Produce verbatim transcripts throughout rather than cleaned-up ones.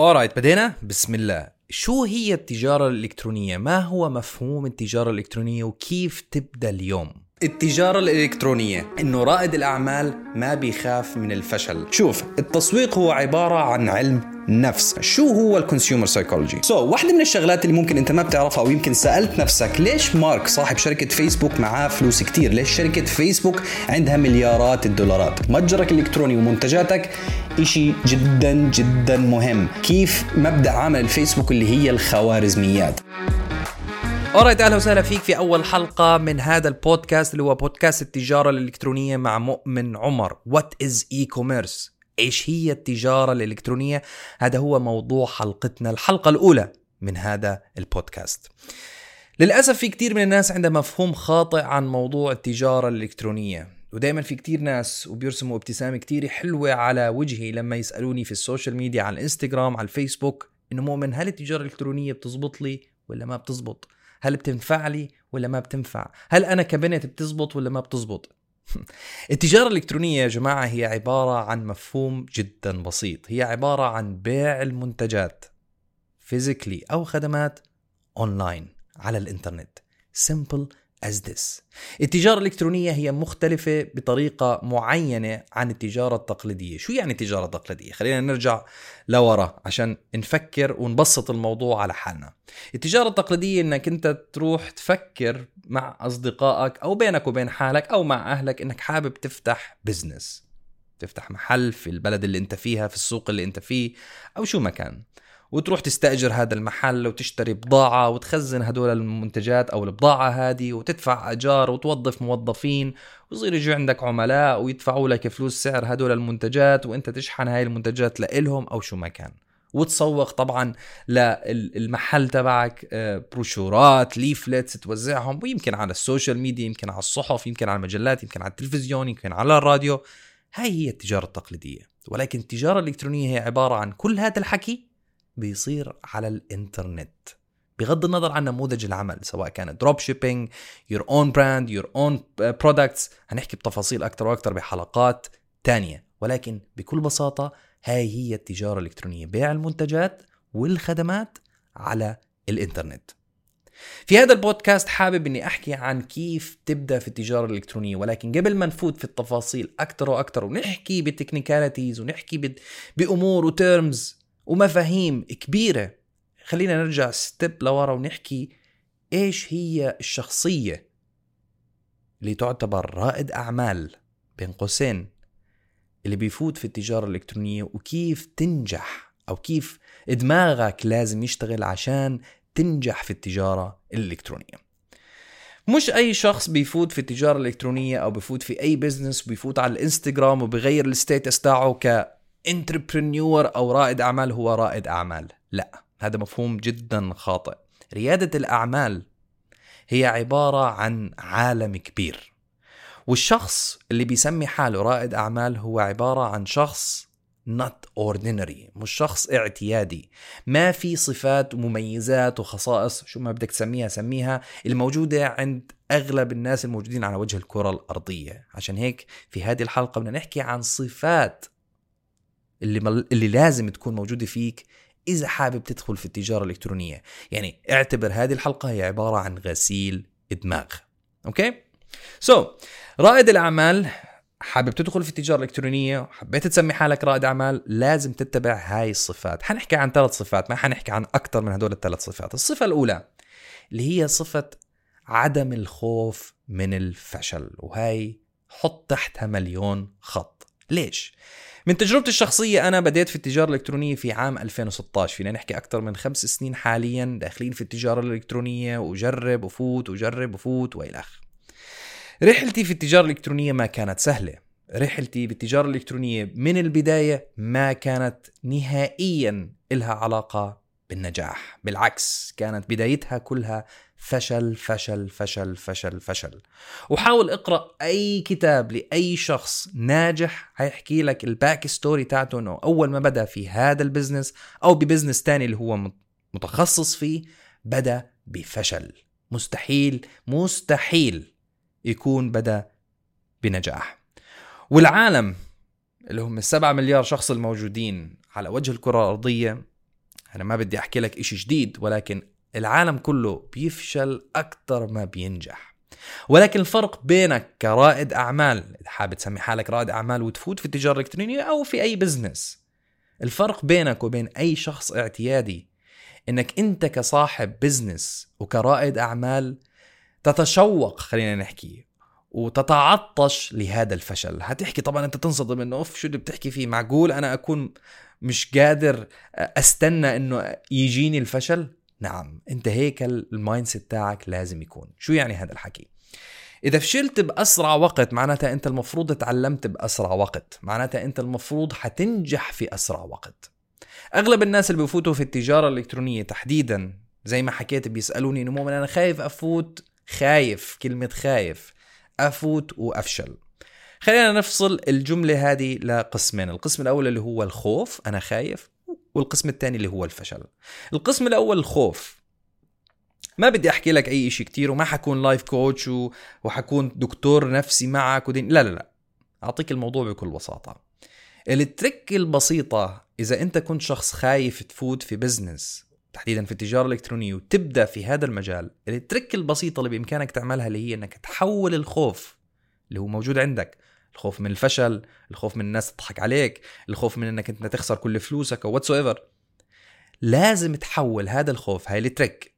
alright بدينا بسم الله. شو هي التجارة الإلكترونية؟ ما هو مفهوم التجارة الإلكترونية وكيف تبدأ اليوم؟ التجارة الإلكترونية إنه رائد الأعمال ما بيخاف من الفشل. شوف التسويق هو عبارة عن علم نفس. شو هو الكونسيومر سايكولوجي؟ سو واحدة من الشغلات اللي ممكن أنت ما بتعرفها أو يمكن سألت نفسك ليش مارك صاحب شركة فيسبوك معاه فلوس كتير؟ ليش شركة فيسبوك عندها مليارات الدولارات؟ متجرك الإلكتروني ومنتجاتك إشي جدا جدا مهم. كيف مبدأ عمل الفيسبوك اللي هي الخوارزميات؟ أورايت أهلا وسهلا فيك في أول حلقة من هذا البودكاست اللي هو بودكاست التجارة الإلكترونية مع مؤمن عمر. What is e-commerce؟ إيش هي التجارة الإلكترونية؟ هذا هو موضوع حلقتنا الحلقة الأولى من هذا البودكاست. للأسف في كتير من الناس عنده مفهوم خاطئ عن موضوع التجارة الإلكترونية، ودائما في كتير ناس وبيرسموا ابتسامة كتير حلوة على وجهي لما يسألوني في السوشيال ميديا، على الإنستغرام، على الفيسبوك، إنه مؤمن هل التجارة الإلكترونية بتزبط لي ولا ما بتزبط؟ هل بتنفع لي ولا ما بتنفع؟ هل أنا كبنت بتزبط ولا ما بتزبط؟ التجارة الإلكترونية يا جماعة هي عبارة عن مفهوم جدا بسيط، هي عبارة عن بيع المنتجات فيزيكلي أو خدمات أونلاين على الإنترنت. simple as this. التجارة الإلكترونية هي مختلفة بطريقة معينة عن التجارة التقليدية. شو يعني التجارة التقليدية؟ خلينا نرجع لورا عشان نفكر ونبسط الموضوع على حالنا. التجارة التقليدية إنك أنت تروح تفكر مع أصدقائك أو بينك وبين حالك أو مع أهلك إنك حابب تفتح بزنس، تفتح محل في البلد اللي أنت فيها، في السوق اللي أنت فيه أو شو مكان، وتروح تستأجر هذا المحل وتشتري بضاعة وتخزن هدول المنتجات أو البضاعة هذه وتدفع أجار وتوظف موظفين ويصير يجوا عندك عملاء ويدفعوا لك فلوس سعر هدول المنتجات وإنت تشحن هاي المنتجات لإلهم أو شو ما كان، وتسوق طبعا للمحل تبعك، بروشورات، ليفلتس توزعهم، ويمكن على السوشيال ميديا، يمكن على الصحف، يمكن على المجلات، يمكن على التلفزيون، يمكن على الراديو. هاي هي التجارة التقليدية. ولكن التجارة الإلكترونية هي عبارة عن كل هذا الحكي بيصير على الإنترنت، بغض النظر عن نموذج العمل، سواء كان دروب شيبينج، your own brand، your own products. هنحكي بتفاصيل أكتر وأكتر بحلقات تانية، ولكن بكل بساطة هاي هي التجارة الإلكترونية، بيع المنتجات والخدمات على الإنترنت. في هذا البودكاست حابب أني أحكي عن كيف تبدأ في التجارة الإلكترونية، ولكن قبل ما نفوت في التفاصيل أكتر وأكتر ونحكي بالتكنيكاليتيز ونحكي بأمور وتيرمز ومفاهيم كبيرة، خلينا نرجع ستيب لورا ونحكي إيش هي الشخصية اللي تعتبر رائد أعمال بين قوسين اللي بيفوت في التجارة الإلكترونية، وكيف تنجح أو كيف دماغك لازم يشتغل عشان تنجح في التجارة الإلكترونية. مش أي شخص بيفوت في التجارة الإلكترونية أو بيفوت في أي بيزنس وبيفوت على الإنستغرام وبيغير الستيتس تاعه ك انتربرينيور أو رائد أعمال هو رائد أعمال. لا، هذا مفهوم جدا خاطئ. ريادة الأعمال هي عبارة عن عالم كبير، والشخص اللي بيسمي حاله رائد أعمال هو عبارة عن شخص not ordinary، مش شخص اعتيادي، ما في صفات ومميزات وخصائص، شو ما بدك تسميها سميها، الموجودة عند أغلب الناس الموجودين على وجه الكرة الأرضية. عشان هيك في هذه الحلقة بدنا نحكي عن صفات اللي مل... اللي لازم تكون موجودة فيك إذا حابب تدخل في التجارة الإلكترونية. يعني اعتبر هذه الحلقة هي عبارة عن غسيل دماغ. أوكي؟ سو so, رائد الأعمال حابب تدخل في التجارة الإلكترونية، حبيت تسمي حالك رائد أعمال، لازم تتبع هاي الصفات. حنحكي عن ثلاث صفات، ما حنحكي عن أكتر من هدول الثلاث صفات. الصفة الأولى اللي هي صفة عدم الخوف من الفشل، وهاي حط تحتها مليون خط. ليش؟ من تجربتي الشخصية أنا بديت في التجارة الإلكترونية في عام ألفين وستة عشر، فينا نحكي أكتر من خمس سنين حاليا داخلين في التجارة الإلكترونية، وجرب وفوت وجرب وفوت وإلخ. رحلتي في التجارة الإلكترونية ما كانت سهلة. رحلتي بالتجارة الإلكترونية من البداية ما كانت نهائيا إلها علاقة بالنجاح، بالعكس كانت بدايتها كلها فشل فشل فشل فشل فشل. وحاول اقرأ أي كتاب لأي شخص ناجح، هيحكي لك الباك ستوري تاعته إنه أول ما بدأ في هذا البزنس أو ببزنس تاني اللي هو متخصص فيه بدأ بفشل، مستحيل مستحيل يكون بدأ بنجاح. والعالم اللي هم السبعة مليار شخص الموجودين على وجه الكرة الأرضية أنا ما بدي أحكي لك إشي جديد، ولكن العالم كله بيفشل أكتر ما بينجح. ولكن الفرق بينك كرائد أعمال، حابب تسمي حالك رائد أعمال وتفوت في التجارة الإلكترونية أو في أي بزنس، الفرق بينك وبين أي شخص اعتيادي إنك أنت كصاحب بزنس وكرائد أعمال تتشوق، خلينا نحكي، وتتعطش لهذا الفشل. هتحكي طبعا أنت تنصدم إنه أوف شو اللي بتحكي فيه، معقول أنا أكون مش قادر أستنى إنه يجيني الفشل؟ نعم، أنت هيك المايندسيت تاعك لازم يكون. شو يعني هذا الحكي؟ إذا فشلت بأسرع وقت معناتها أنت المفروض تعلمت بأسرع وقت، معناتها أنت المفروض حتنجح في أسرع وقت. أغلب الناس اللي بيفوتوا في التجارة الإلكترونية تحديدا، زي ما حكيت، بيسألوني إنه مؤمن أنا خايف أفوت، خايف، كلمة خايف، أفوت وأفشل. خلينا نفصل الجملة هذه لقسمين، القسم الأول اللي هو الخوف، أنا خايف، والقسم الثاني اللي هو الفشل. القسم الأول الخوف، ما بدي أحكي لك أي شيء كتير، وما حكون لايف كوتش وحكون دكتور نفسي معك ودين، لا لا لا، أعطيك الموضوع بكل بساطة. التريك البسيطة، إذا أنت كنت شخص خايف تفوت في بزنس تحديدا في التجارة الإلكترونية وتبدأ في هذا المجال، التريك البسيطة اللي بإمكانك تعملها اللي هي أنك تحول الخوف اللي هو موجود عندك، الخوف من الفشل، الخوف من الناس تضحك عليك، الخوف من أنك أنت تخسر كل فلوسك أو whatsoever، لازم تحول هذا الخوف، هاي التريك،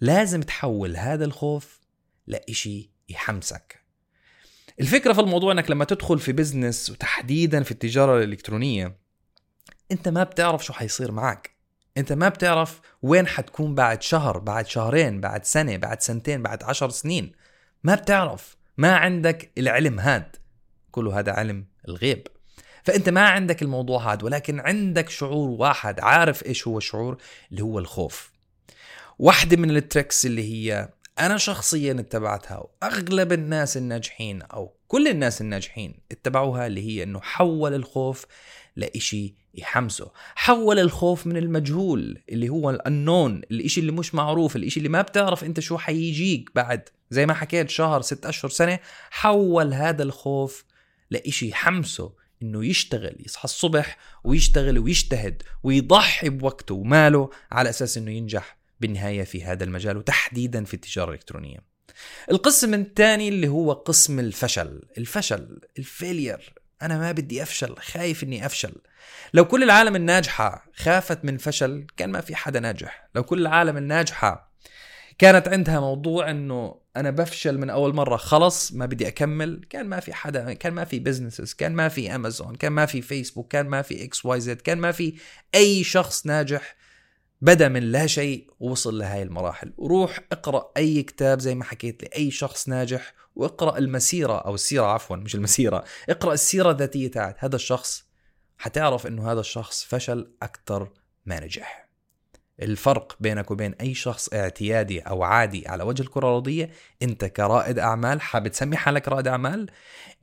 لازم تحول هذا الخوف لإشي يحمسك. الفكرة في الموضوع أنك لما تدخل في بزنس وتحديدا في التجارة الإلكترونية، أنت ما بتعرف شو حيصير معك، أنت ما بتعرف وين حتكون بعد شهر، بعد شهرين، بعد سنة، بعد سنتين، بعد عشر سنين، ما بتعرف، ما عندك العلم هاد، كله هذا علم الغيب، فأنت ما عندك الموضوع هاد، ولكن عندك شعور واحد، عارف إيش هو الشعور اللي هو الخوف. واحدة من التريكس اللي هي أنا شخصياً اتبعتها وأغلب الناس الناجحين أو كل الناس الناجحين اتبعوها، اللي هي أنه حول الخوف لإشي يحمسه. حول الخوف من المجهول اللي هو الأنون، الإشي اللي مش معروف، الإشي اللي ما بتعرف أنت شو حيجيك بعد، زي ما حكيت، شهر، ست أشهر، سنة، حول هذا الخوف لإشي يحمسه، إنه يشتغل، يصحى الصبح ويشتغل ويجتهد ويضحي بوقته وماله على أساس إنه ينجح بالنهاية في هذا المجال وتحديدا في التجارة الإلكترونية. القسم الثاني اللي هو قسم الفشل، الفشل، الفيلير، أنا ما بدي أفشل، خايف إني أفشل. لو كل العالم الناجحة خافت من فشل كان ما في حدا ناجح. لو كل العالم الناجحة كانت عندها موضوع إنه أنا بفشل من أول مرة خلص ما بدي أكمل، كان ما في حدا، كان ما في بيزنسز، كان ما في أمازون، كان ما في فيسبوك، كان ما في إكس واي زد، كان ما في أي شخص ناجح بدأ من لا شيء ووصل لهاي المراحل. روح اقرأ أي كتاب زي ما حكيت لأي شخص ناجح، واقرأ المسيرة أو السيرة، عفوا مش المسيرة، اقرأ السيرة الذاتية تاعت هذا الشخص، حتعرف إنه هذا الشخص فشل أكتر ما نجح. الفرق بينك وبين أي شخص اعتيادي أو عادي على وجه الكرة الأرضية، أنت كرائد أعمال، حابب تسمي حالك رائد أعمال،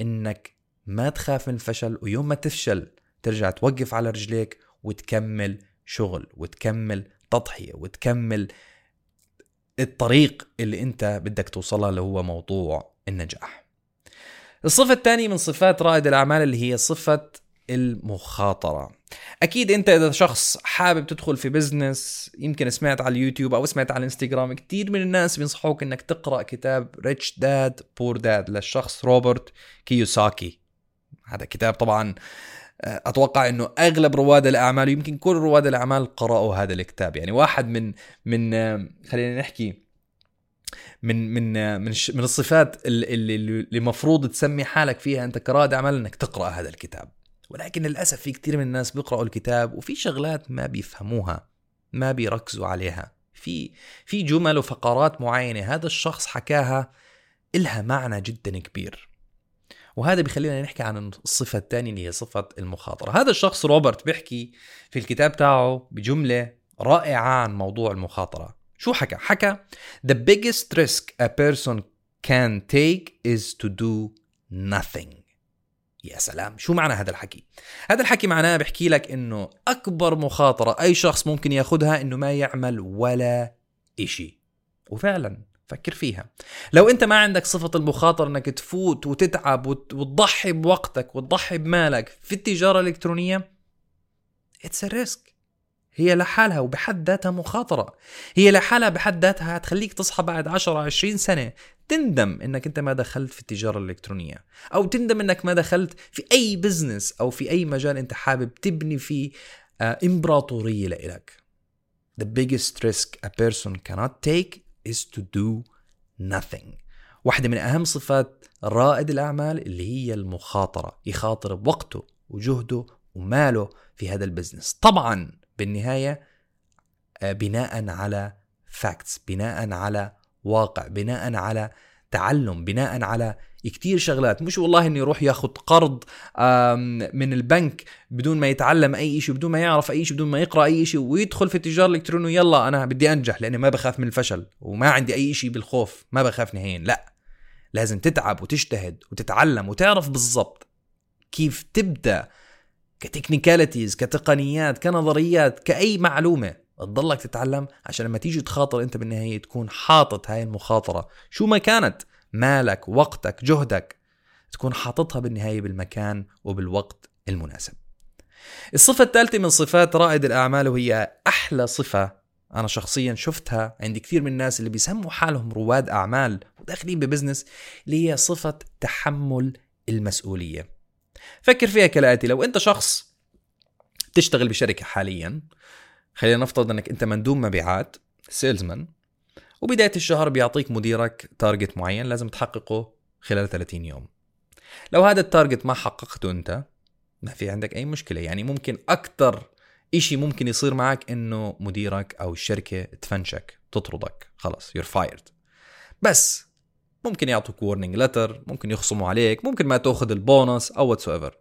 إنك ما تخاف من الفشل، ويوم ما تفشل ترجع توقف على رجليك وتكمل شغل وتكمل تضحية وتكمل الطريق اللي انت بدك توصلها اللي هو موضوع النجاح. الصفة الثانية من صفات رائد الأعمال اللي هي صفة المخاطرة. أكيد أنت إذا شخص حابب تدخل في بزنس، يمكن سمعت على اليوتيوب أو سمعت على الانستغرام كتير من الناس بينصحوك أنك تقرأ كتاب Rich Dad Poor Dad للشخص روبرت كيوساكي. هذا كتاب طبعا أتوقع أنه أغلب رواد الأعمال، يمكن كل رواد الأعمال، قرأوا هذا الكتاب. يعني واحد من من خلينا نحكي من من من من الصفات اللي اللي مفروض تسمي حالك فيها أنت كرائد أعمال أنك تقرأ هذا الكتاب. ولكن للأسف في كتير من الناس بيقرأوا الكتاب وفي شغلات ما بيفهموها، ما بيركزوا عليها، في في جمل وفقرات معينة هذا الشخص حكاها إلها معنى جدا كبير. وهذا بيخلينا نحكي عن الصفة الثانية اللي هي صفة المخاطرة. هذا الشخص روبرت بيحكي في الكتاب تاعه بجملة رائعة عن موضوع المخاطرة. شو حكى؟ حكى The biggest risk a person can take is to do nothing. يا سلام، شو معنى هذا الحكي؟ هذا الحكي معناه بحكي لك إنه أكبر مخاطرة أي شخص ممكن ياخدها إنه ما يعمل ولا إشي. وفعلاً فكر فيها، لو أنت ما عندك صفة المخاطرة إنك تفوت وتتعب وتضحي بوقتك وتضحي بمالك في التجارة الإلكترونية، it's a risk، هي لحالها وبحد ذاتها مخاطرة، هي لحالها بحد ذاتها هتخليك تصحى بعد عشرة عشرين سنة تندم انك انت ما دخلت في التجارة الالكترونية، او تندم انك ما دخلت في اي بزنس او في اي مجال انت حابب تبني فيه امبراطورية لإلك. The biggest risk a person cannot take is to do nothing. واحدة من اهم صفات رائد الأعمال اللي هي المخاطرة، يخاطر بوقته وجهده وماله في هذا البزنس. طبعا بالنهاية بناء على facts، بناء على واقع، بناء على تعلم، بناء على كتير شغلات. مش والله اني يروح ياخد قرض من البنك بدون ما يتعلم اي شيء، بدون ما يعرف اي شيء، بدون ما يقرأ اي شيء، ويدخل في التجارة الالكترونية يلا انا بدي انجح لاني ما بخاف من الفشل وما عندي اي شيء بالخوف، ما بخاف نهائيا. لا، لازم تتعب وتجتهد وتتعلم وتعرف بالضبط كيف تبدأ كتكنيكاليتيز، كتقنيات، كنظريات، كأي معلومة تضلك تتعلم عشان لما تيجي تخاطر انت بالنهاية تكون حاطط هاي المخاطرة شو ما كانت، مالك، وقتك، جهدك، تكون حاططها بالنهاية بالمكان وبالوقت المناسب. الصفة الثالثة من صفات رائد الأعمال، وهي أحلى صفة أنا شخصيا شفتها عند كثير من الناس اللي بيسموا حالهم رواد أعمال وداخلين ببزنس، اللي هي صفة تحمل المسؤولية. فكر فيها كالآتي: لو أنت شخص تشتغل بشركة حاليا، خلينا نفترض أنك أنت مندوب مبيعات، سيلزمان، وبداية الشهر بيعطيك مديرك تارجت معين لازم تحققه خلال ثلاثين يوم. لو هذا التارجت ما حققته أنت، ما في عندك أي مشكلة. يعني ممكن أكتر إشي ممكن يصير معك إنه مديرك أو الشركة تفنشك، تطردك، خلاص you're fired. بس ممكن يعطوك warning letter، ممكن يخصموا عليك، ممكن ما تأخذ البونص أو whatsoever.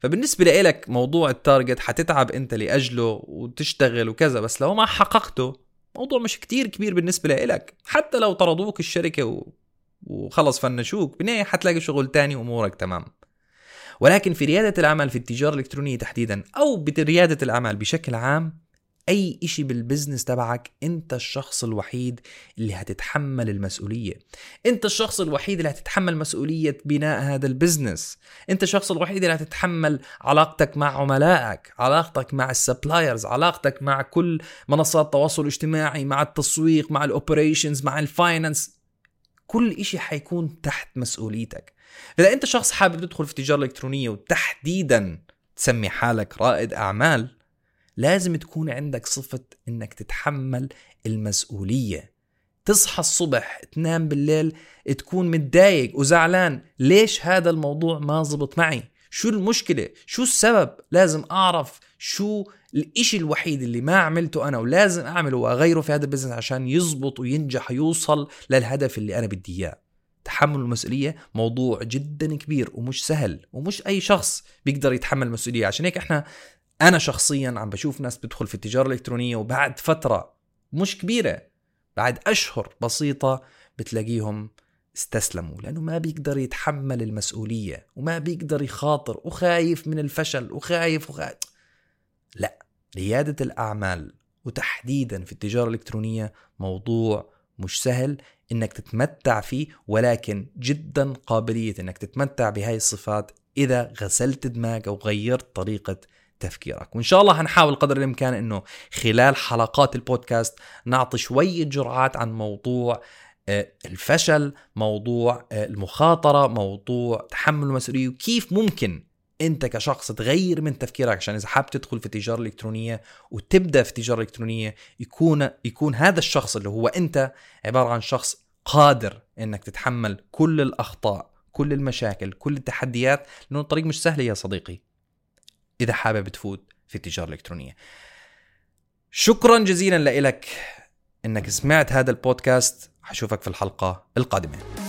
فبالنسبة لإلك موضوع التارجت حتتعب أنت لأجله وتشتغل وكذا، بس لو ما حققته موضوع مش كتير كبير بالنسبة لإلك. حتى لو طردوك الشركة و... وخلص فنشوك، بنهاية حتلاقي شغل تاني وأمورك تمام. ولكن في ريادة الأعمال، في التجارة الإلكترونية تحديدا، أو بريادة الأعمال بشكل عام، أي إشي بالبزنس تبعك، أنت الشخص الوحيد اللي هتتحمل المسؤولية. أنت الشخص الوحيد اللي هتتحمل مسؤولية بناء هذا البزنس. أنت الشخص الوحيد اللي هتتحمل علاقتك مع عملائك، علاقتك مع السبلايرز، علاقتك مع كل منصات التواصل الاجتماعي، مع التسويق، مع الأوبريشنز، مع الفاينانس. كل إشي حيكون تحت مسؤوليتك. إذا أنت شخص حابب تدخل في التجارة الإلكترونية وتحديدا تسمي حالك رائد أعمال، لازم تكون عندك صفة انك تتحمل المسؤولية. تصحى الصبح، تنام بالليل، تكون متضايق وزعلان، ليش هذا الموضوع ما زبط معي؟ شو المشكلة؟ شو السبب؟ لازم اعرف شو الاشي الوحيد اللي ما عملته انا ولازم اعمله واغيره في هذا البزنس عشان يزبط وينجح ويوصل للهدف اللي انا بدي اياه. تحمل المسؤولية موضوع جدا كبير ومش سهل، ومش اي شخص بيقدر يتحمل المسؤولية. عشان هيك احنا أنا شخصياً عم بشوف ناس بتدخل في التجارة الإلكترونية وبعد فترة مش كبيرة، بعد أشهر بسيطة، بتلاقيهم استسلموا لأنه ما بيقدر يتحمل المسؤولية وما بيقدر يخاطر وخايف من الفشل وخايف وخايف. لا، ريادة الأعمال وتحديداً في التجارة الإلكترونية موضوع مش سهل إنك تتمتع فيه، ولكن جداً قابلية إنك تتمتع بهاي الصفات إذا غسلت دماغك أو غيرت طريقة تفكيرك. وإن شاء الله هنحاول قدر الإمكان أنه خلال حلقات البودكاست نعطي شوية جرعات عن موضوع الفشل، موضوع المخاطرة، موضوع تحمل المسؤولية، وكيف ممكن أنت كشخص تغير من تفكيرك عشان إذا حاب تدخل في التجارة الإلكترونية وتبدأ في التجارة الإلكترونية يكون, يكون هذا الشخص اللي هو أنت عبارة عن شخص قادر أنك تتحمل كل الأخطاء، كل المشاكل، كل التحديات، لأنه الطريق مش سهل يا صديقي إذا حابب تفوت في التجارة الإلكترونية. شكرا جزيلا لك إنك سمعت هذا البودكاست، حشوفك في الحلقة القادمة.